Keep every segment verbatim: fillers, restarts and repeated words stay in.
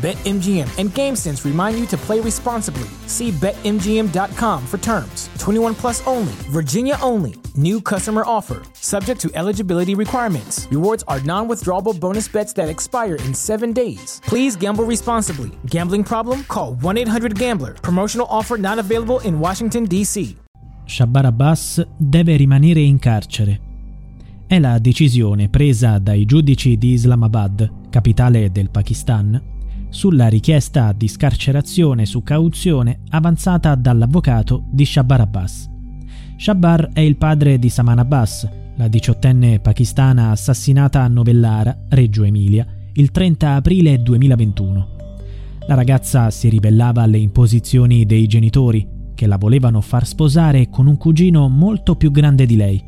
BetMGM and GameSense remind you to play responsibly. See Bet M G M dot com for terms. twenty-one plus only. Virginia only. New customer offer. Subject to eligibility requirements. Rewards are non-withdrawable bonus bets that expire in seven days. Please gamble responsibly. Gambling problem? Call one eight hundred gambler. Promotional offer not available in Washington, D C. Shabbar Abbas deve rimanere in carcere. È la decisione presa dai giudici di Islamabad, capitale del Pakistan, sulla richiesta di scarcerazione su cauzione avanzata dall'avvocato di Shabbar Abbas. Shabbar è il padre di Saman Abbas, la diciottenne pakistana assassinata a Novellara, Reggio Emilia, il trenta aprile duemilaventuno. La ragazza si ribellava alle imposizioni dei genitori, che la volevano far sposare con un cugino molto più grande di lei,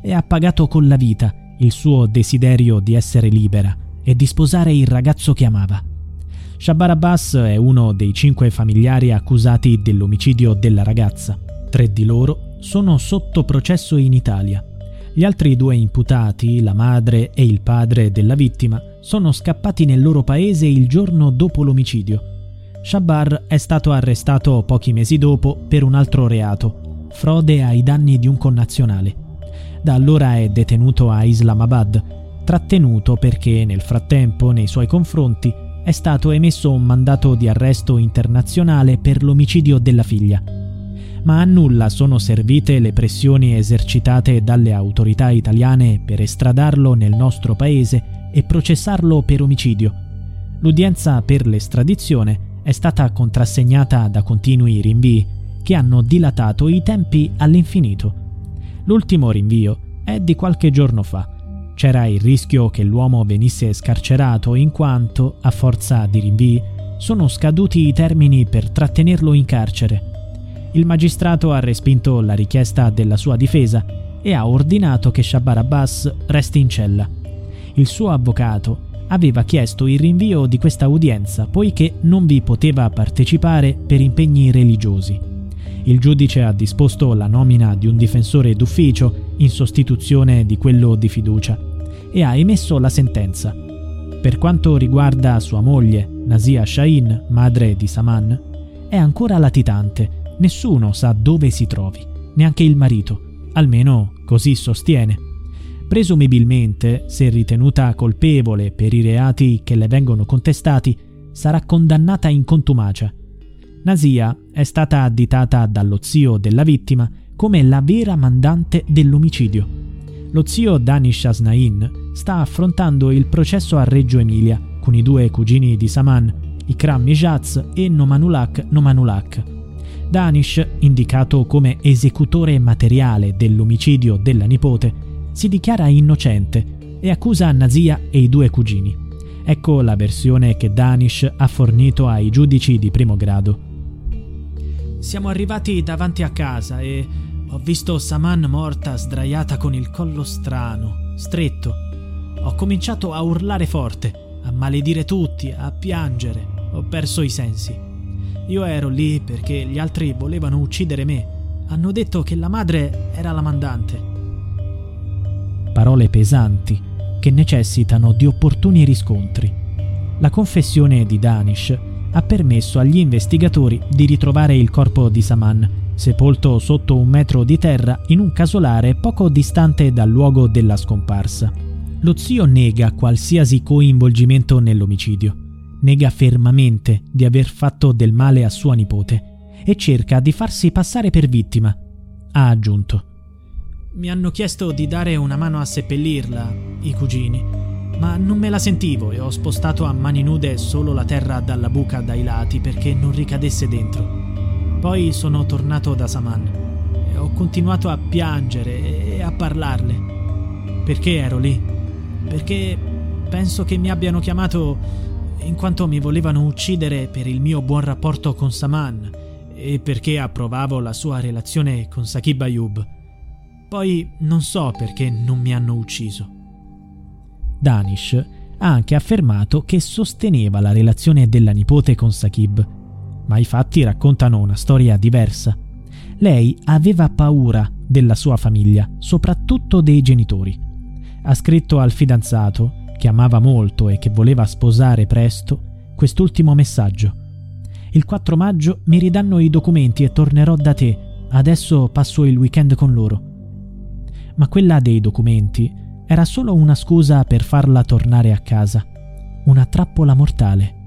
e ha pagato con la vita il suo desiderio di essere libera e di sposare il ragazzo che amava. Shabbar Abbas è uno dei cinque familiari accusati dell'omicidio della ragazza. Tre di loro sono sotto processo in Italia. Gli altri due imputati, la madre e il padre della vittima, sono scappati nel loro paese il giorno dopo l'omicidio. Shabbar è stato arrestato pochi mesi dopo per un altro reato, frode ai danni di un connazionale. Da allora è detenuto a Islamabad, trattenuto perché nel frattempo nei suoi confronti è stato emesso un mandato di arresto internazionale per l'omicidio della figlia. Ma a nulla sono servite le pressioni esercitate dalle autorità italiane per estradarlo nel nostro paese e processarlo per omicidio. L'udienza per l'estradizione è stata contrassegnata da continui rinvii che hanno dilatato i tempi all'infinito. L'ultimo rinvio è di qualche giorno fa. C'era il rischio che l'uomo venisse scarcerato in quanto, a forza di rinvii, sono scaduti i termini per trattenerlo in carcere. Il magistrato ha respinto la richiesta della sua difesa e ha ordinato che Shabbar Abbas resti in cella. Il suo avvocato aveva chiesto il rinvio di questa udienza poiché non vi poteva partecipare per impegni religiosi. Il giudice ha disposto la nomina di un difensore d'ufficio in sostituzione di quello di fiducia e ha emesso la sentenza. Per quanto riguarda sua moglie, Nasia Sha'in, madre di Saman, è ancora latitante, nessuno sa dove si trovi, neanche il marito, almeno così sostiene. Presumibilmente, se ritenuta colpevole per i reati che le vengono contestati, sarà condannata in contumacia. Nasia è stata additata dallo zio della vittima come la vera mandante dell'omicidio. Lo zio Danish Hasnain sta affrontando il processo a Reggio Emilia con i due cugini di Saman, Ikram Mijaz e Nomanulhaq Nomanulhaq. Danish, indicato come esecutore materiale dell'omicidio della nipote, si dichiara innocente e accusa Nasia e i due cugini. Ecco la versione che Danish ha fornito ai giudici di primo grado. Siamo arrivati davanti a casa e ho visto Saman morta sdraiata con il collo strano, stretto. Ho cominciato a urlare forte, a maledire tutti, a piangere. Ho perso i sensi. Io ero lì perché gli altri volevano uccidere me. Hanno detto che la madre era la mandante. Parole pesanti che necessitano di opportuni riscontri. La confessione di Danish ha permesso agli investigatori di ritrovare il corpo di Saman, sepolto sotto un metro di terra in un casolare poco distante dal luogo della scomparsa. Lo zio nega qualsiasi coinvolgimento nell'omicidio, nega fermamente di aver fatto del male a sua nipote e cerca di farsi passare per vittima. Ha aggiunto: mi hanno chiesto di dare una mano a seppellirla, i cugini, ma non me la sentivo e ho spostato a mani nude solo la terra dalla buca dai lati perché non ricadesse dentro. Poi sono tornato da Saman. ho continuato a piangere e a parlarle. Perché ero lì? Perché penso che mi abbiano chiamato in quanto mi volevano uccidere per il mio buon rapporto con Saman e perché approvavo la sua relazione con Sakib Ayub. Poi non so perché non mi hanno ucciso. Danish ha anche affermato che sosteneva la relazione della nipote con Sakib, ma i fatti raccontano una storia diversa. Lei aveva paura della sua famiglia, soprattutto dei genitori. Ha scritto al fidanzato, che amava molto e che voleva sposare presto, quest'ultimo messaggio: il quattro maggio mi ridanno i documenti e tornerò da te, adesso passo il weekend con loro. Ma quella dei documenti era solo una scusa per farla tornare a casa, una trappola mortale.